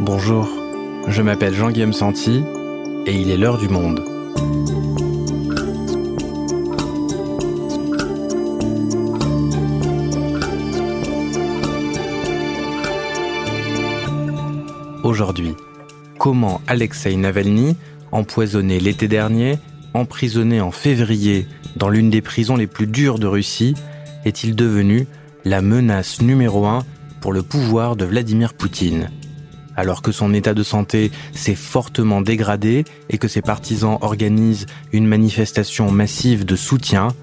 Bonjour, je m'appelle Jean-Guillaume Santy et il est l'heure du Monde. Aujourd'hui, comment Alexeï Navalny, empoisonné l'été dernier, emprisonné en février dans l'une des prisons les plus dures de Russie, est-il devenu la menace numéro 1 pour le pouvoir de Vladimir Poutine ? Alors que son état de santé s'est fortement dégradé et que ses partisans organisent une manifestation massive de soutien,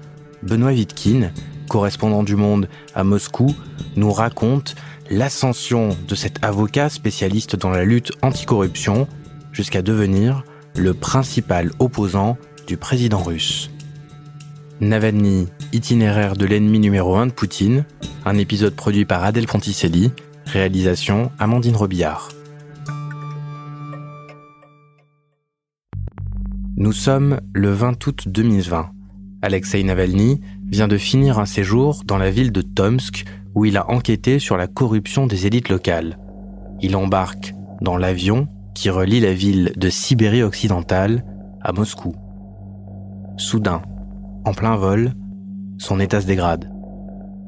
Benoît Vitkine, correspondant du Monde à Moscou, nous raconte l'ascension de cet avocat spécialiste dans la lutte anticorruption jusqu'à devenir le principal opposant du président russe. Navalny, itinéraire de l'ennemi numéro 1 de Poutine, un épisode produit par Adèle Ponticelli, réalisation Amandine Robillard. Nous sommes le 20 août 2020. Alexeï Navalny vient de finir un séjour dans la ville de Tomsk où il a enquêté sur la corruption des élites locales. Il embarque dans l'avion qui relie la ville de Sibérie occidentale à Moscou. Soudain, en plein vol, son état se dégrade.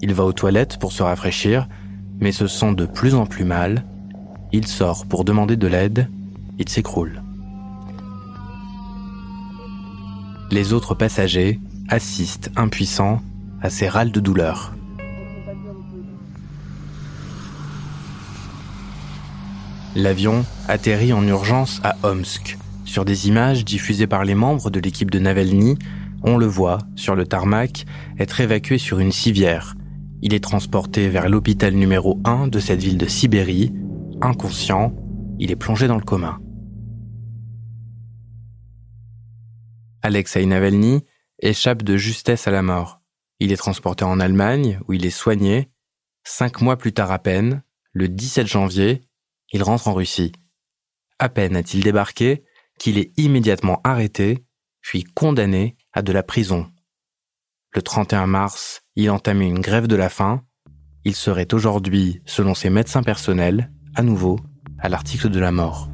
Il va aux toilettes pour se rafraîchir, mais se sent de plus en plus mal. Il sort pour demander de l'aide, il s'écroule. Les autres passagers assistent impuissants à ses râles de douleur. L'avion atterrit en urgence à Omsk. Sur des images diffusées par les membres de l'équipe de Navalny, on le voit, sur le tarmac, être évacué sur une civière. Il est transporté vers l'hôpital numéro 1 de cette ville de Sibérie. Inconscient, il est plongé dans le coma. Alexeï Navalny échappe de justesse à la mort. Il est transporté en Allemagne, où il est soigné. 5 mois plus tard à peine, le 17 janvier, il rentre en Russie. À peine a-t-il débarqué qu'il est immédiatement arrêté, puis condamné à de la prison. Le 31 mars, il entame une grève de la faim. Il serait aujourd'hui, selon ses médecins personnels, à nouveau à l'article de la mort.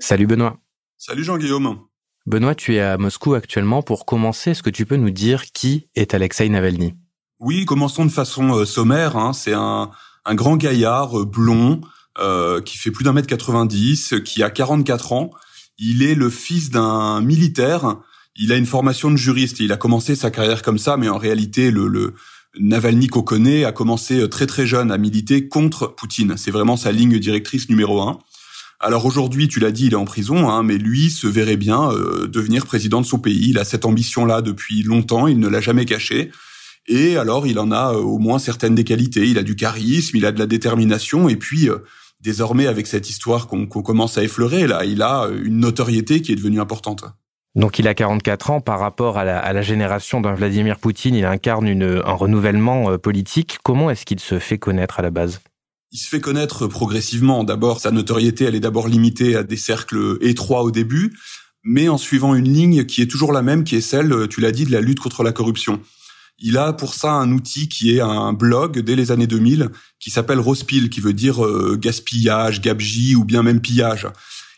Salut Benoît. Salut Jean-Guillaume. Benoît, tu es à Moscou actuellement. Pour commencer, est-ce que tu peux nous dire qui est Alexeï Navalny ? Oui, commençons de façon sommaire. C'est un grand gaillard blond qui fait plus d'1m90, qui a 44 ans. Il est le fils d'un militaire. Il a une formation de juriste. Il a commencé sa carrière comme ça, mais en réalité, le Navalny qu'on connaît a commencé très très jeune à militer contre Poutine. C'est vraiment sa ligne directrice numéro 1. Alors aujourd'hui, tu l'as dit, il est en prison, mais lui se verrait bien devenir président de son pays. Il a cette ambition-là depuis longtemps, il ne l'a jamais cachée. Et alors, il en a au moins certaines des qualités. Il a du charisme, il a de la détermination. Et puis, désormais, avec cette histoire qu'on commence à effleurer, là, il a une notoriété qui est devenue importante. Donc, il a 44 ans. Par rapport à la génération d'un Vladimir Poutine, il incarne un renouvellement politique. Comment est-ce qu'il se fait connaître à la base ? Il se fait connaître progressivement. D'abord, sa notoriété, elle est d'abord limitée à des cercles étroits au début, mais en suivant une ligne qui est toujours la même, qui est celle, tu l'as dit, de la lutte contre la corruption. Il a pour ça un outil qui est un blog dès les années 2000 qui s'appelle Rospil, qui veut dire gaspillage, gabegie ou bien même pillage.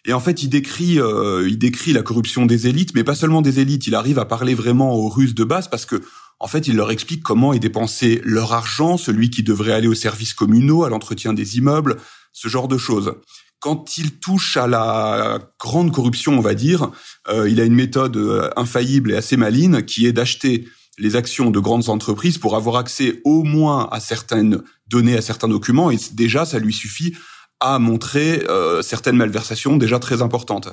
Et en fait, il décrit la corruption des élites, mais pas seulement des élites. Il arrive à parler vraiment aux Russes de base parce que en fait, il leur explique comment ils dépensaient leur argent, celui qui devrait aller aux services communaux, à l'entretien des immeubles, ce genre de choses. Quand il touche à la grande corruption, on va dire, il a une méthode infaillible et assez maligne qui est d'acheter les actions de grandes entreprises pour avoir accès au moins à certaines données, à certains documents. Et déjà, ça lui suffit à montrer certaines malversations déjà très importantes.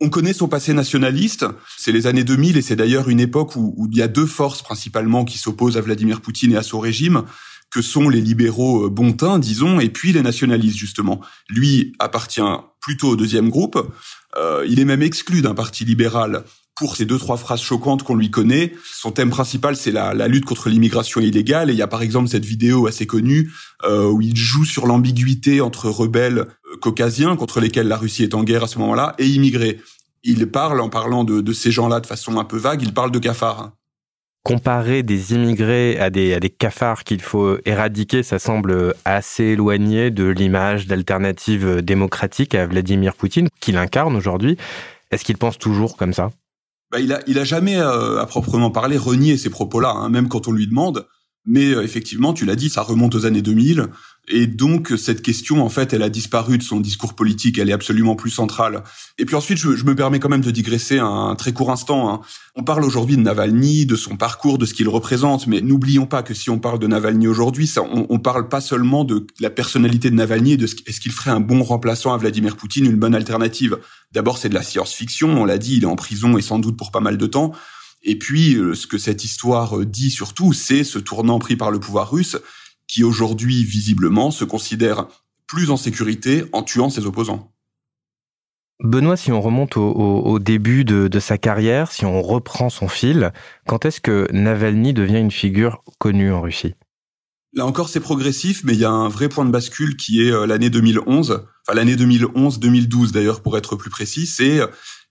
On connaît son passé nationaliste, c'est les années 2000 et c'est d'ailleurs une époque où il y a deux forces principalement qui s'opposent à Vladimir Poutine et à son régime, que sont les libéraux bontins, disons, et puis les nationalistes justement. Lui appartient plutôt au deuxième groupe, il est même exclu d'un parti libéral pour ces 2-3 phrases choquantes qu'on lui connaît. Son thème principal, c'est la lutte contre l'immigration illégale. Et il y a par exemple cette vidéo assez connue où il joue sur l'ambiguïté entre rebelles caucasiens, contre lesquels la Russie est en guerre à ce moment-là, et immigrés. Il parle, en parlant de ces gens-là de façon un peu vague, il parle de cafards. comparer des immigrés à des cafards qu'il faut éradiquer, ça semble assez éloigné de l'image d'alternative démocratique à Vladimir Poutine, qu'il incarne aujourd'hui. Est-ce qu'il pense toujours comme ça ? Il a jamais, à proprement parler, renié ces propos-là, hein, même quand on lui demande. Mais effectivement, tu l'as dit, ça remonte aux années 2000. Et donc, cette question, en fait, elle a disparu de son discours politique. Elle est absolument plus centrale. Et puis ensuite, je me permets quand même de digresser un très court instant. Hein. On parle aujourd'hui de Navalny, de son parcours, de ce qu'il représente. Mais n'oublions pas que si on parle de Navalny aujourd'hui, ça, on parle pas seulement de la personnalité de Navalny et de est-ce qu'il ferait un bon remplaçant à Vladimir Poutine, une bonne alternative. D'abord, c'est de la science-fiction. On l'a dit, il est en prison et sans doute pour pas mal de temps. Et puis, ce que cette histoire dit surtout, c'est ce tournant pris par le pouvoir russe qui, aujourd'hui, visiblement, se considère plus en sécurité en tuant ses opposants. Benoît, si on remonte au début de sa carrière, si on reprend son fil, quand est-ce que Navalny devient une figure connue en Russie ? Là encore, c'est progressif, mais il y a un vrai point de bascule qui est l'année 2011. Enfin, l'année 2011-2012, d'ailleurs, pour être plus précis, c'est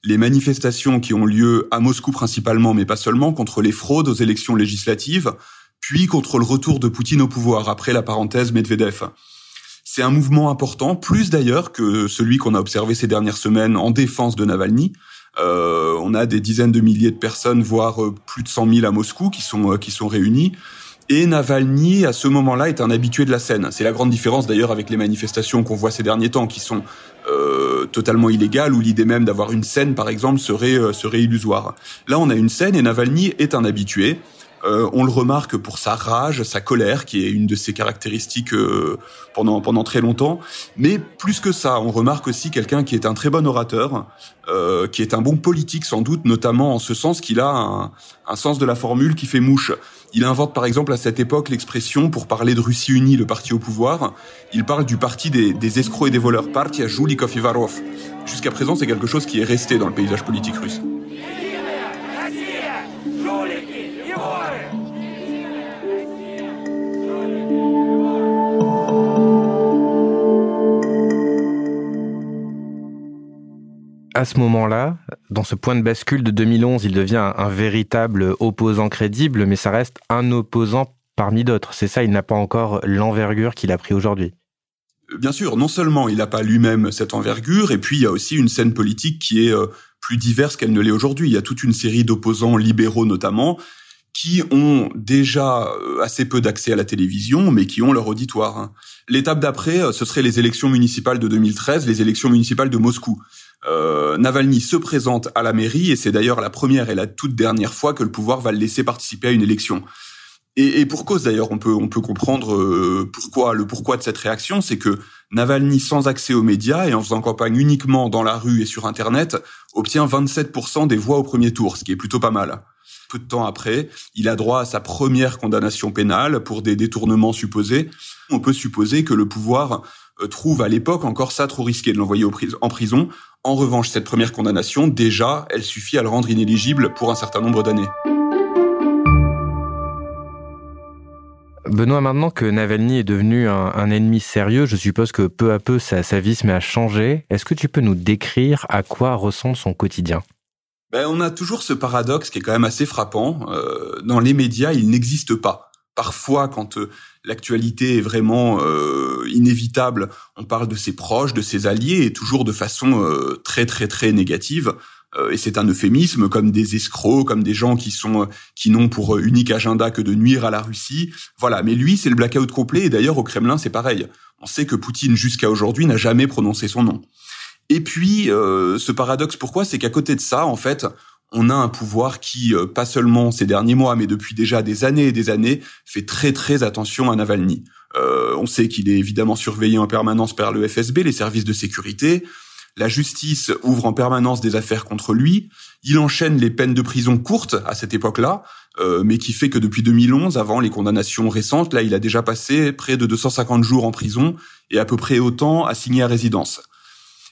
les manifestations qui ont lieu à Moscou principalement, mais pas seulement, contre les fraudes aux élections législatives, puis contre le retour de Poutine au pouvoir, après la parenthèse Medvedev. C'est un mouvement important, plus d'ailleurs que celui qu'on a observé ces dernières semaines en défense de Navalny. On a des dizaines de milliers de personnes, voire plus de 100 000 à Moscou, qui sont réunies. Et Navalny, à ce moment-là, est un habitué de la scène. C'est la grande différence d'ailleurs avec les manifestations qu'on voit ces derniers temps, qui sont totalement illégales, où l'idée même d'avoir une scène, par exemple, serait illusoire. Là, on a une scène et Navalny est un habitué. On le remarque pour sa rage, sa colère, qui est une de ses caractéristiques pendant très longtemps. Mais plus que ça, on remarque aussi quelqu'un qui est un très bon orateur, qui est un bon politique sans doute, notamment en ce sens qu'il a un sens de la formule qui fait mouche. Il invente par exemple à cette époque l'expression pour parler de Russie unie, le parti au pouvoir. Il parle du parti des escrocs et des voleurs, Partia Joulikov et Varov. Jusqu'à présent, c'est quelque chose qui est resté dans le paysage politique russe. À ce moment-là, dans ce point de bascule de 2011, il devient un véritable opposant crédible, mais ça reste un opposant parmi d'autres. C'est ça, il n'a pas encore l'envergure qu'il a pris aujourd'hui. Bien sûr, non seulement il n'a pas lui-même cette envergure, et puis il y a aussi une scène politique qui est plus diverse qu'elle ne l'est aujourd'hui. Il y a toute une série d'opposants libéraux notamment, qui ont déjà assez peu d'accès à la télévision, mais qui ont leur auditoire. L'étape d'après, ce seraient les élections municipales de 2013, les élections municipales de Moscou. Navalny se présente à la mairie, et c'est d'ailleurs la première et la toute dernière fois que le pouvoir va le laisser participer à une élection. Et pour cause d'ailleurs, on peut comprendre le pourquoi de cette réaction, c'est que Navalny, sans accès aux médias et en faisant campagne uniquement dans la rue et sur Internet, obtient 27% des voix au premier tour, ce qui est plutôt pas mal. Peu de temps après, il a droit à sa première condamnation pénale pour des détournements supposés. On peut supposer que le pouvoir trouve à l'époque encore ça trop risqué de l'envoyer en prison. En revanche, cette première condamnation, déjà, elle suffit à le rendre inéligible pour un certain nombre d'années. Benoît, maintenant que Navalny est devenu un ennemi sérieux, je suppose que peu à peu sa vie se met à changer. Est-ce que tu peux nous décrire à quoi ressemble son quotidien ? On a toujours ce paradoxe qui est quand même assez frappant. Dans les médias, il n'existe pas. Parfois, quand l'actualité est vraiment inévitable, on parle de ses proches, de ses alliés, et toujours de façon très très très négative. Et c'est un euphémisme, comme des escrocs, comme des gens qui n'ont pour unique agenda que de nuire à la Russie. Voilà, mais lui, c'est le blackout complet, et d'ailleurs au Kremlin, c'est pareil. On sait que Poutine, jusqu'à aujourd'hui, n'a jamais prononcé son nom. Et puis, ce paradoxe, pourquoi ? C'est qu'à côté de ça, en fait, on a un pouvoir qui, pas seulement ces derniers mois, mais depuis déjà des années et des années, fait très très attention à Navalny. On sait qu'il est évidemment surveillé en permanence par le FSB, les services de sécurité. La justice ouvre en permanence des affaires contre lui. Il enchaîne les peines de prison courtes à cette époque-là, mais qui fait que depuis 2011, avant les condamnations récentes, là, il a déjà passé près de 250 jours en prison et à peu près autant assigné à résidence.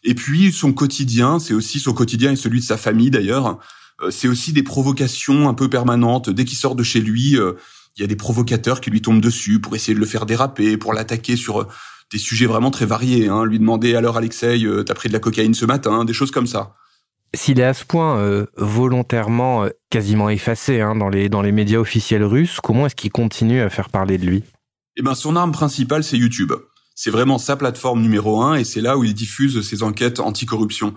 Et puis, son quotidien, c'est aussi son quotidien et celui de sa famille d'ailleurs. C'est aussi des provocations un peu permanentes. Dès qu'il sort de chez lui, il y a des provocateurs qui lui tombent dessus pour essayer de le faire déraper, pour l'attaquer sur des sujets vraiment très variés. Lui demander « Alors Alexeï, t'as pris de la cocaïne ce matin ?» Des choses comme ça. S'il est à ce point volontairement quasiment effacé hein, dans les médias officiels russes, comment est-ce qu'il continue à faire parler de lui ? Eh ben, son arme principale, c'est YouTube. C'est vraiment sa plateforme numéro 1 et c'est là où il diffuse ses enquêtes anticorruption.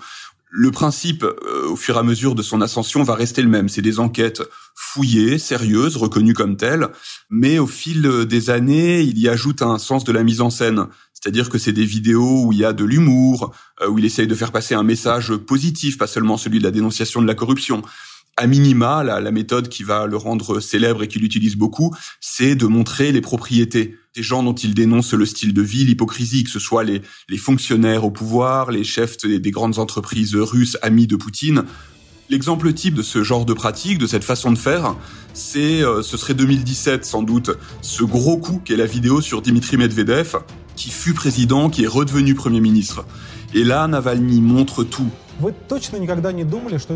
Le principe, au fur et à mesure de son ascension, va rester le même. C'est des enquêtes fouillées, sérieuses, reconnues comme telles, mais au fil des années, il y ajoute un sens de la mise en scène. C'est-à-dire que c'est des vidéos où il y a de l'humour, où il essaye de faire passer un message positif, pas seulement celui de la dénonciation de la corruption. À minima, la méthode qui va le rendre célèbre et qu'il utilise beaucoup, c'est de montrer les propriétés des gens dont il dénonce le style de vie, l'hypocrisie, que ce soit les fonctionnaires au pouvoir, les chefs des grandes entreprises russes amies de Poutine. L'exemple type de ce genre de pratique, de cette façon de faire, ce serait 2017 sans doute, ce gros coup qu'est la vidéo sur Dimitri Medvedev, qui fut président, qui est redevenu Premier ministre. Et là, Navalny montre tout.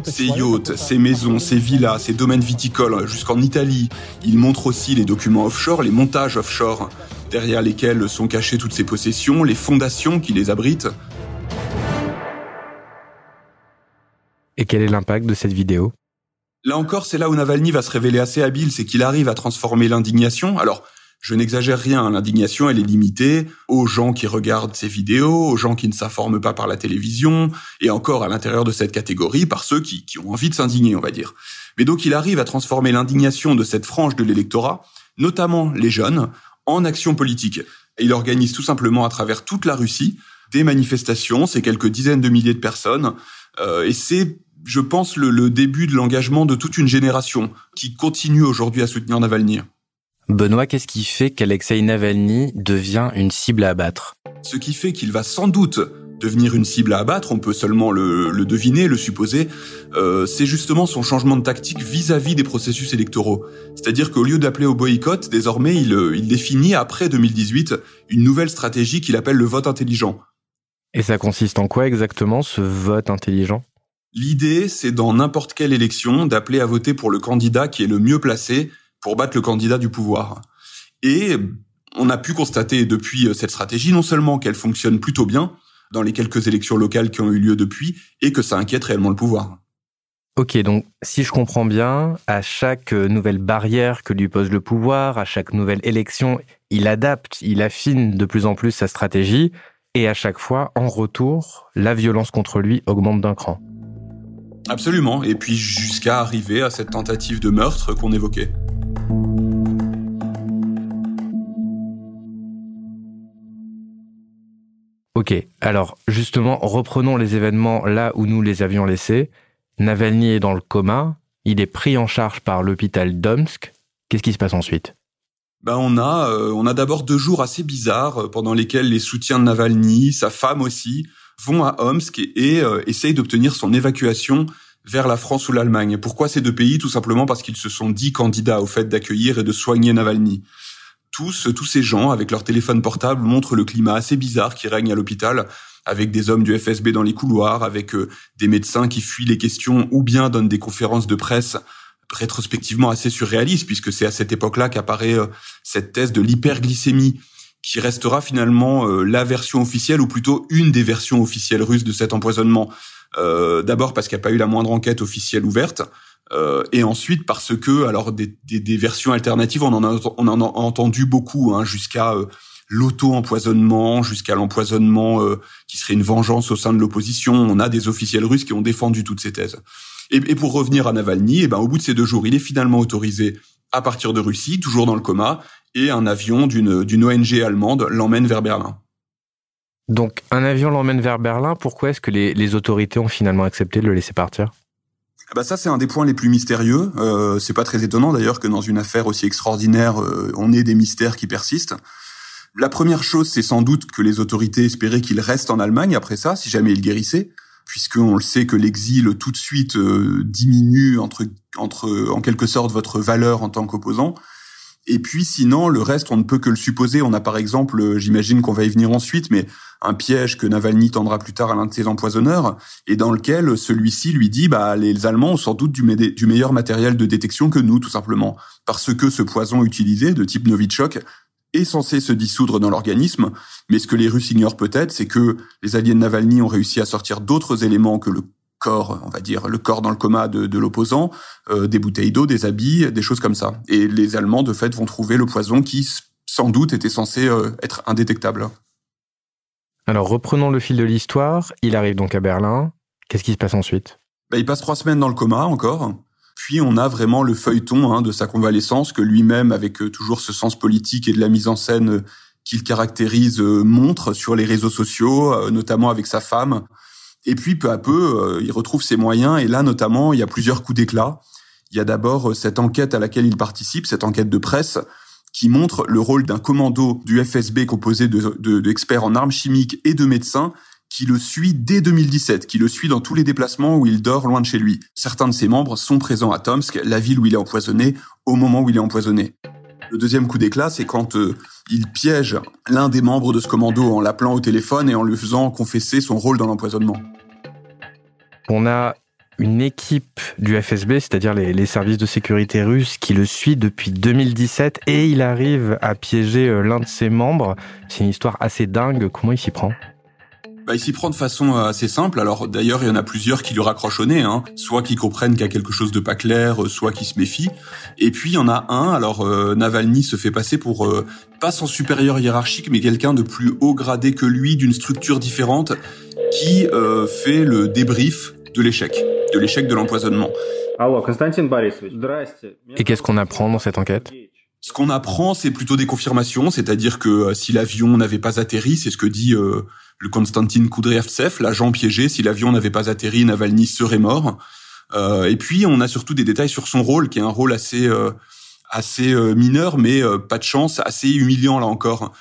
Ses yachts, ses maisons, ses villas, ses domaines viticoles, jusqu'en Italie. Il montre aussi les documents offshore, les montages offshore, derrière lesquels sont cachées toutes ses possessions, les fondations qui les abritent. Et quel est l'impact de cette vidéo ? Là encore, c'est là où Navalny va se révéler assez habile, c'est qu'il arrive à transformer l'indignation. Alors, je n'exagère rien, l'indignation, elle est limitée aux gens qui regardent ces vidéos, aux gens qui ne s'informent pas par la télévision, et encore à l'intérieur de cette catégorie, par ceux qui ont envie de s'indigner, on va dire. Mais donc il arrive à transformer l'indignation de cette frange de l'électorat, notamment les jeunes, en action politique. Et il organise tout simplement à travers toute la Russie des manifestations, c'est quelques dizaines de milliers de personnes, et c'est, je pense, le début de l'engagement de toute une génération qui continue aujourd'hui à soutenir Navalny. Benoît, qu'est-ce qui fait qu'Alexeï Navalny devient une cible à abattre ? Ce qui fait qu'il va sans doute devenir une cible à abattre, on peut seulement le deviner, le supposer, c'est justement son changement de tactique vis-à-vis des processus électoraux. C'est-à-dire qu'au lieu d'appeler au boycott, désormais, il définit, après 2018, une nouvelle stratégie qu'il appelle le vote intelligent. Et ça consiste en quoi exactement, ce vote intelligent ? L'idée, c'est dans n'importe quelle élection, d'appeler à voter pour le candidat qui est le mieux placé pour battre le candidat du pouvoir. Et on a pu constater depuis cette stratégie, non seulement qu'elle fonctionne plutôt bien dans les quelques élections locales qui ont eu lieu depuis, et que ça inquiète réellement le pouvoir. Ok, donc si je comprends bien, à chaque nouvelle barrière que lui pose le pouvoir, à chaque nouvelle élection, il adapte, il affine de plus en plus sa stratégie, et à chaque fois, en retour, la violence contre lui augmente d'un cran. Absolument, et puis jusqu'à arriver à cette tentative de meurtre qu'on évoquait. Ok, alors justement, reprenons les événements là où nous les avions laissés. Navalny est dans le coma, il est pris en charge par l'hôpital d'Omsk. Qu'est-ce qui se passe ensuite ? On a d'abord 2 jours assez bizarres pendant lesquels les soutiens de Navalny, sa femme aussi, vont à Omsk et essayent d'obtenir son évacuation vers la France ou l'Allemagne. Pourquoi ces 2 pays ? Tout simplement parce qu'ils se sont dit candidats au fait d'accueillir et de soigner Navalny. Tous ces gens, avec leur téléphone portable, montrent le climat assez bizarre qui règne à l'hôpital, avec des hommes du FSB dans les couloirs, avec des médecins qui fuient les questions ou bien donnent des conférences de presse rétrospectivement assez surréalistes, puisque c'est à cette époque-là qu'apparaît cette thèse de l'hyperglycémie, qui restera finalement la version officielle, ou plutôt une des versions officielles russes de cet empoisonnement. D'abord parce qu'il n'y a pas eu la moindre enquête officielle ouverte, et ensuite parce que, alors des versions alternatives, on en a entendu beaucoup, hein, jusqu'à l'auto-empoisonnement, jusqu'à l'empoisonnement qui serait une vengeance au sein de l'opposition. On a des officiels russes qui ont défendu toutes ces thèses. Et pour revenir à Navalny, au bout de ces 2 jours, il est finalement autorisé à partir de Russie, toujours dans le coma, et un avion d'une ONG allemande l'emmène vers Berlin. Donc, un avion l'emmène vers Berlin. Pourquoi est-ce que les autorités ont finalement accepté de le laisser partir ? Ça, c'est un des points les plus mystérieux. C'est pas très étonnant, d'ailleurs, que dans une affaire aussi extraordinaire, on ait des mystères qui persistent. La première chose, c'est sans doute que les autorités espéraient qu'il reste en Allemagne après ça, si jamais il guérissait, puisqu'on le sait que l'exil, tout de suite, diminue entre en quelque sorte, votre valeur en tant qu'opposant. Et puis, sinon, le reste, on ne peut que le supposer. On a, par exemple, j'imagine qu'on va y venir ensuite, mais un piège que Navalny tendra plus tard à l'un de ses empoisonneurs, et dans lequel celui-ci lui dit les Allemands ont sans doute du meilleur matériel de détection que nous, tout simplement, parce que ce poison utilisé, de type Novichok, est censé se dissoudre dans l'organisme. Mais ce que les Russes ignorent peut-être, c'est que les alliés de Navalny ont réussi à sortir d'autres éléments que le corps, on va dire, le corps dans le coma de l'opposant, des bouteilles d'eau, des habits, des choses comme ça. Et les Allemands, de fait, vont trouver le poison qui, sans doute, était censé être indétectable. Alors, reprenons le fil de l'histoire. Il arrive donc à Berlin. Qu'est-ce qui se passe ensuite ? Il passe 3 semaines dans le coma, encore. Puis on a vraiment le feuilleton de sa convalescence, que lui-même, avec toujours ce sens politique et de la mise en scène qu'il caractérise, montre sur les réseaux sociaux, notamment avec sa femme. Et puis, peu à peu, il retrouve ses moyens. Et là, notamment, il y a plusieurs coups d'éclat. Il y a d'abord cette enquête à laquelle il participe, cette enquête de presse, qui montre le rôle d'un commando du FSB composé d'experts en armes chimiques et de médecins, qui le suit dès 2017, qui le suit dans tous les déplacements où il dort loin de chez lui. Certains de ses membres sont présents à Tomsk, la ville où il est empoisonné, au moment où il est empoisonné. Le deuxième coup d'éclat, c'est quand il piège l'un des membres de ce commando en l'appelant au téléphone et en lui faisant confesser son rôle dans l'empoisonnement. On a une équipe du FSB, c'est-à-dire les services de sécurité russes, qui le suit depuis 2017 et il arrive à piéger l'un de ses membres. C'est une histoire assez dingue. Comment il s'y prend ? Il s'y prend de façon assez simple. Alors d'ailleurs, il y en a plusieurs qui lui raccrochent au nez, soit qui comprennent qu'il y a quelque chose de pas clair, soit qui se méfient. Et puis il y en a un. Alors Navalny se fait passer pour pas son supérieur hiérarchique, mais quelqu'un de plus haut gradé que lui, d'une structure différente, qui fait le débrief de l'échec de l'empoisonnement. Et qu'est-ce qu'on apprend dans cette enquête ? Ce qu'on apprend, c'est plutôt des confirmations, c'est-à-dire que si l'avion n'avait pas atterri, c'est ce que dit le Konstantin Kudryavtsev, l'agent piégé, si l'avion n'avait pas atterri, Navalny serait mort. Et puis, on a surtout des détails sur son rôle, qui est un rôle assez mineur, mais pas de chance, assez humiliant là encore.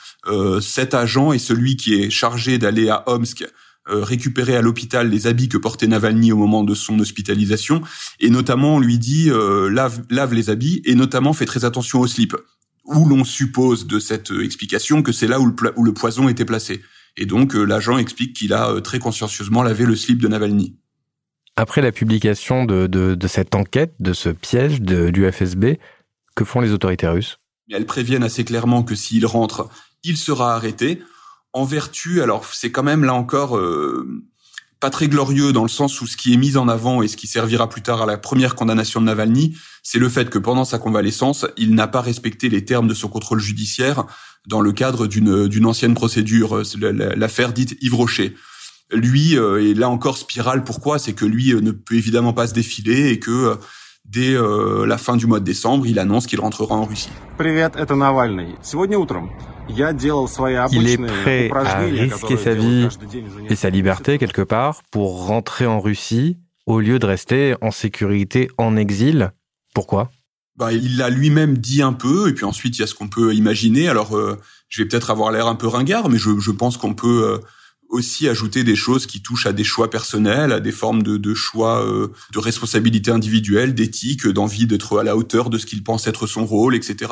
Cet agent est celui qui est chargé d'aller à Omsk, récupérer à l'hôpital les habits que portait Navalny au moment de son hospitalisation. Et notamment, on lui dit « lave les habits » et notamment « fais très attention aux slips », où l'on suppose de cette explication que c'est là où le poison était placé. Et donc, l'agent explique qu'il a très consciencieusement lavé le slip de Navalny. Après la publication de cette enquête, de ce piège du FSB, que font les autorités russes ? Elles préviennent assez clairement que s'il rentre, il sera arrêté. En vertu, alors c'est quand même là encore pas très glorieux dans le sens où ce qui est mis en avant et ce qui servira plus tard à la première condamnation de Navalny, c'est le fait que pendant sa convalescence, il n'a pas respecté les termes de son contrôle judiciaire dans le cadre d'une ancienne procédure, l'affaire dite Yves Rocher. Lui, et là encore spirale, pourquoi ? C'est que lui ne peut évidemment pas se défiler et que dès la fin du mois de décembre, il annonce qu'il rentrera en Russie. Привет, это Навальный. Сегодня утром. Il est prêt à risquer sa vie et sa liberté quelque part pour rentrer en Russie au lieu de rester en sécurité, en exil. Pourquoi ? Il l'a lui-même dit un peu, et puis ensuite il y a ce qu'on peut imaginer. Alors je vais peut-être avoir l'air un peu ringard, mais je pense qu'on peut aussi ajouter des choses qui touchent à des choix personnels, à des formes de choix de responsabilité individuelle, d'éthique, d'envie d'être à la hauteur de ce qu'il pense être son rôle, etc.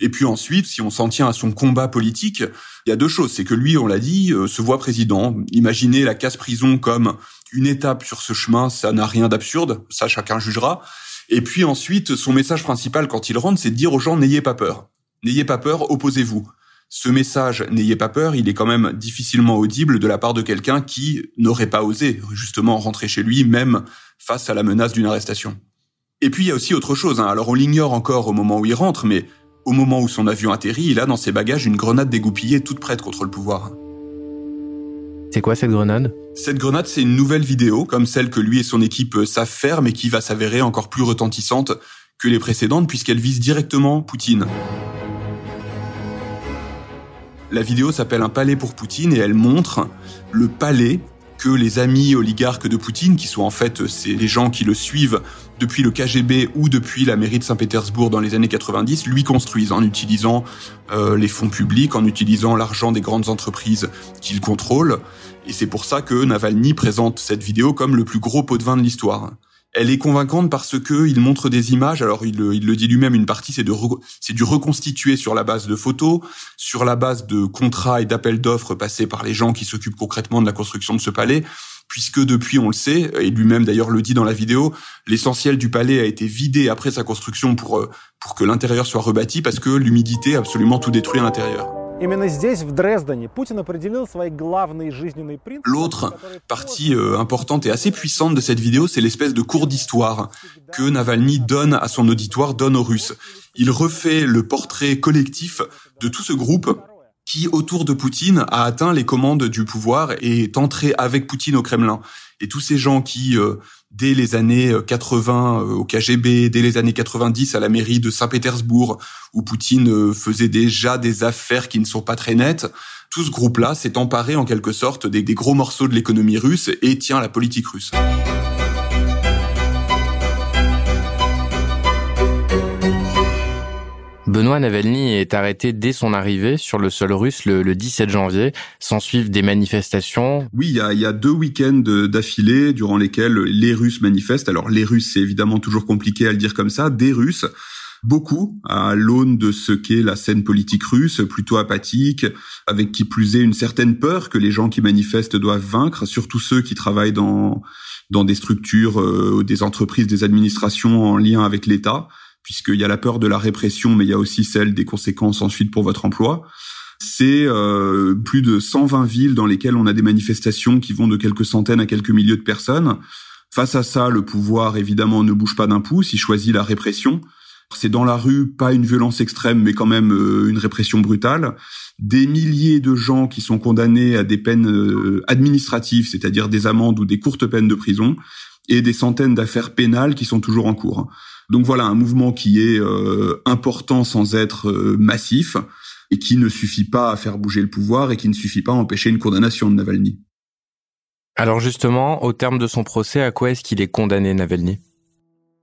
Et puis ensuite, si on s'en tient à son combat politique, il y a deux choses. C'est que lui, on l'a dit, se voit président. Imaginez la casse-prison comme une étape sur ce chemin, ça n'a rien d'absurde, ça chacun jugera. Et puis ensuite, son message principal quand il rentre, c'est de dire aux gens « n'ayez pas peur, n'ayez pas peur, opposez-vous ». Ce message « n'ayez pas peur », il est quand même difficilement audible de la part de quelqu'un qui n'aurait pas osé justement rentrer chez lui, même face à la menace d'une arrestation. Et puis il y a aussi autre chose. Alors on l'ignore encore au moment où il rentre, mais au moment où son avion atterrit, il a dans ses bagages une grenade dégoupillée toute prête contre le pouvoir. C'est quoi cette grenade ? Cette grenade, c'est une nouvelle vidéo, comme celle que lui et son équipe savent faire, mais qui va s'avérer encore plus retentissante que les précédentes, puisqu'elle vise directement Poutine. La vidéo s'appelle « Un palais pour Poutine » et elle montre le palais que les amis oligarques de Poutine, qui sont en fait c'est les gens qui le suivent depuis le KGB ou depuis la mairie de Saint-Pétersbourg dans les années 90, lui construisent en utilisant les fonds publics, en utilisant l'argent des grandes entreprises qu'il contrôle. Et c'est pour ça que Navalny présente cette vidéo comme le plus gros pot de vin de l'histoire. Elle est convaincante parce que il montre des images. Alors il le dit lui-même, une partie c'est du reconstitué sur la base de photos, sur la base de contrats et d'appels d'offres passés par les gens qui s'occupent concrètement de la construction de ce palais, puisque depuis, on le sait, et lui-même d'ailleurs le dit dans la vidéo, l'essentiel du palais a été vidé après sa construction pour que l'intérieur soit rebâti, parce que l'humidité a absolument tout détruit à l'intérieur. « L'autre partie importante et assez puissante de cette vidéo, c'est l'espèce de cours d'histoire que Navalny donne à son auditoire, donne aux Russes. Il refait le portrait collectif de tout ce groupe qui, autour de Poutine, a atteint les commandes du pouvoir et est entré avec Poutine au Kremlin. Et tous ces gens qui, dès les années 80 au KGB, dès les années 90 à la mairie de Saint-Pétersbourg, où Poutine faisait déjà des affaires qui ne sont pas très nettes, tout ce groupe-là s'est emparé en quelque sorte des gros morceaux de l'économie russe et tient la politique russe. Benoît Navalny est arrêté dès son arrivée sur le sol russe le 17 janvier. S'en suivent des manifestations. Oui, il y a 2 week-ends d'affilée durant lesquels les Russes manifestent. Alors les Russes, c'est évidemment toujours compliqué à le dire comme ça. Des Russes, beaucoup, à l'aune de ce qu'est la scène politique russe, plutôt apathique, avec qui plus est une certaine peur que les gens qui manifestent doivent vaincre, surtout ceux qui travaillent dans des structures, des entreprises, des administrations en lien avec l'État. Puisqu'il y a la peur de la répression, mais il y a aussi celle des conséquences ensuite pour votre emploi. C'est plus de 120 villes dans lesquelles on a des manifestations qui vont de quelques centaines à quelques milliers de personnes. Face à ça, le pouvoir, évidemment, ne bouge pas d'un pouce, il choisit la répression. C'est dans la rue, pas une violence extrême, mais quand même une répression brutale. Des milliers de gens qui sont condamnés à des peines administratives, c'est-à-dire des amendes ou des courtes peines de prison, et des centaines d'affaires pénales qui sont toujours en cours. Donc voilà, un mouvement qui est important sans être massif, et qui ne suffit pas à faire bouger le pouvoir, et qui ne suffit pas à empêcher une condamnation de Navalny. Alors justement, au terme de son procès, à quoi est-ce qu'il est condamné, Navalny ?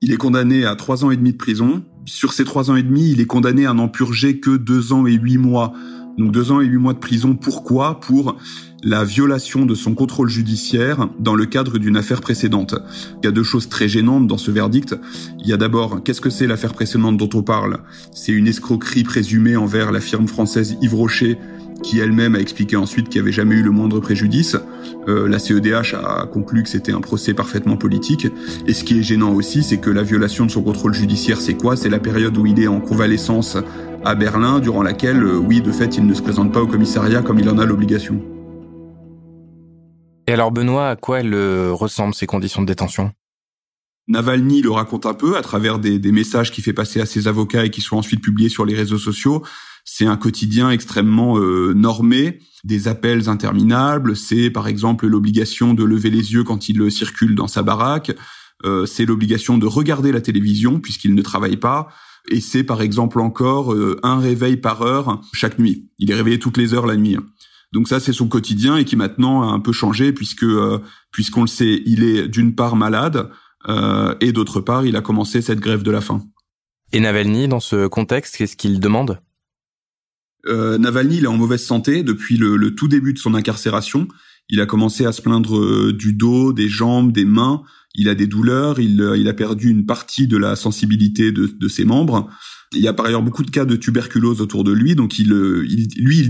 Il est condamné à 3 ans et demi de prison. Sur ces 3 ans et demi, il est condamné à n'en purger que 2 ans et 8 mois. Donc 2 ans et 8 mois de prison. Pourquoi ? Pour la violation de son contrôle judiciaire dans le cadre d'une affaire précédente. Il y a 2 choses très gênantes dans ce verdict. Il y a d'abord, qu'est-ce que c'est l'affaire précédente dont on parle ? C'est une escroquerie présumée envers la firme française Yves Rocher, qui elle-même a expliqué ensuite qu'il n'y avait jamais eu le moindre préjudice. La CEDH a conclu que c'était un procès parfaitement politique. Et ce qui est gênant aussi, c'est que la violation de son contrôle judiciaire, c'est quoi ? C'est la période où il est en convalescence à Berlin, durant laquelle, oui, de fait, il ne se présente pas au commissariat comme il en a l'obligation. Et alors Benoît, à quoi elles ressemblent ces conditions de détention ? Navalny le raconte un peu à travers des messages qu'il fait passer à ses avocats et qui sont ensuite publiés sur les réseaux sociaux. C'est un quotidien extrêmement normé, des appels interminables, c'est par exemple l'obligation de lever les yeux quand il circule dans sa baraque, c'est l'obligation de regarder la télévision puisqu'il ne travaille pas, et c'est par exemple encore 1 réveil par heure chaque nuit. Il est réveillé toutes les heures la nuit. Donc ça, c'est son quotidien et qui maintenant a un peu changé puisqu'on le sait, il est d'une part malade et d'autre part, il a commencé cette grève de la faim. Et Navalny, dans ce contexte, qu'est-ce qu'il demande ? Navalny, il est en mauvaise santé depuis le tout début de son incarcération. Il a commencé à se plaindre du dos, des jambes, des mains. Il a des douleurs, il a perdu une partie de la sensibilité de ses membres. Il y a par ailleurs beaucoup de cas de tuberculose autour de lui, donc il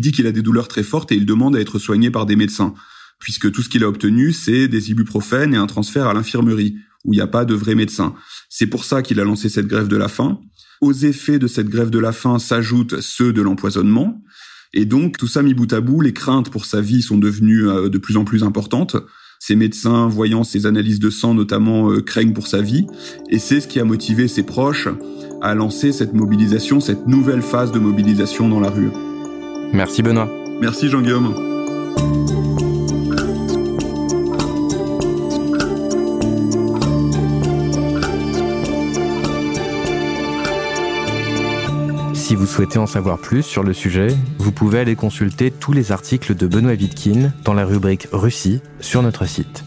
dit qu'il a des douleurs très fortes et il demande à être soigné par des médecins, puisque tout ce qu'il a obtenu, c'est des ibuprofènes et un transfert à l'infirmerie, où il n'y a pas de vrai médecin. C'est pour ça qu'il a lancé cette grève de la faim. Aux effets de cette grève de la faim s'ajoutent ceux de l'empoisonnement, et donc tout ça mis bout à bout, les craintes pour sa vie sont devenues de plus en plus importantes. Ses médecins, voyant ses analyses de sang notamment, craignent pour sa vie. Et c'est ce qui a motivé ses proches à lancer cette mobilisation, cette nouvelle phase de mobilisation dans la rue. Merci Benoît. Merci Jean-Guillaume. Si vous souhaitez en savoir plus sur le sujet, vous pouvez aller consulter tous les articles de Benoît Vitkine dans la rubrique Russie sur notre site.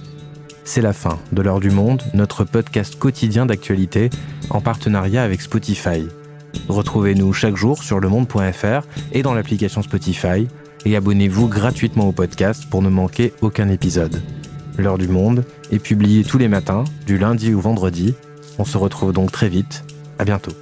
C'est la fin de l'Heure du Monde, notre podcast quotidien d'actualité en partenariat avec Spotify. Retrouvez-nous chaque jour sur lemonde.fr et dans l'application Spotify et abonnez-vous gratuitement au podcast pour ne manquer aucun épisode. L'Heure du Monde est publiée tous les matins, du lundi au vendredi. On se retrouve donc très vite. À bientôt.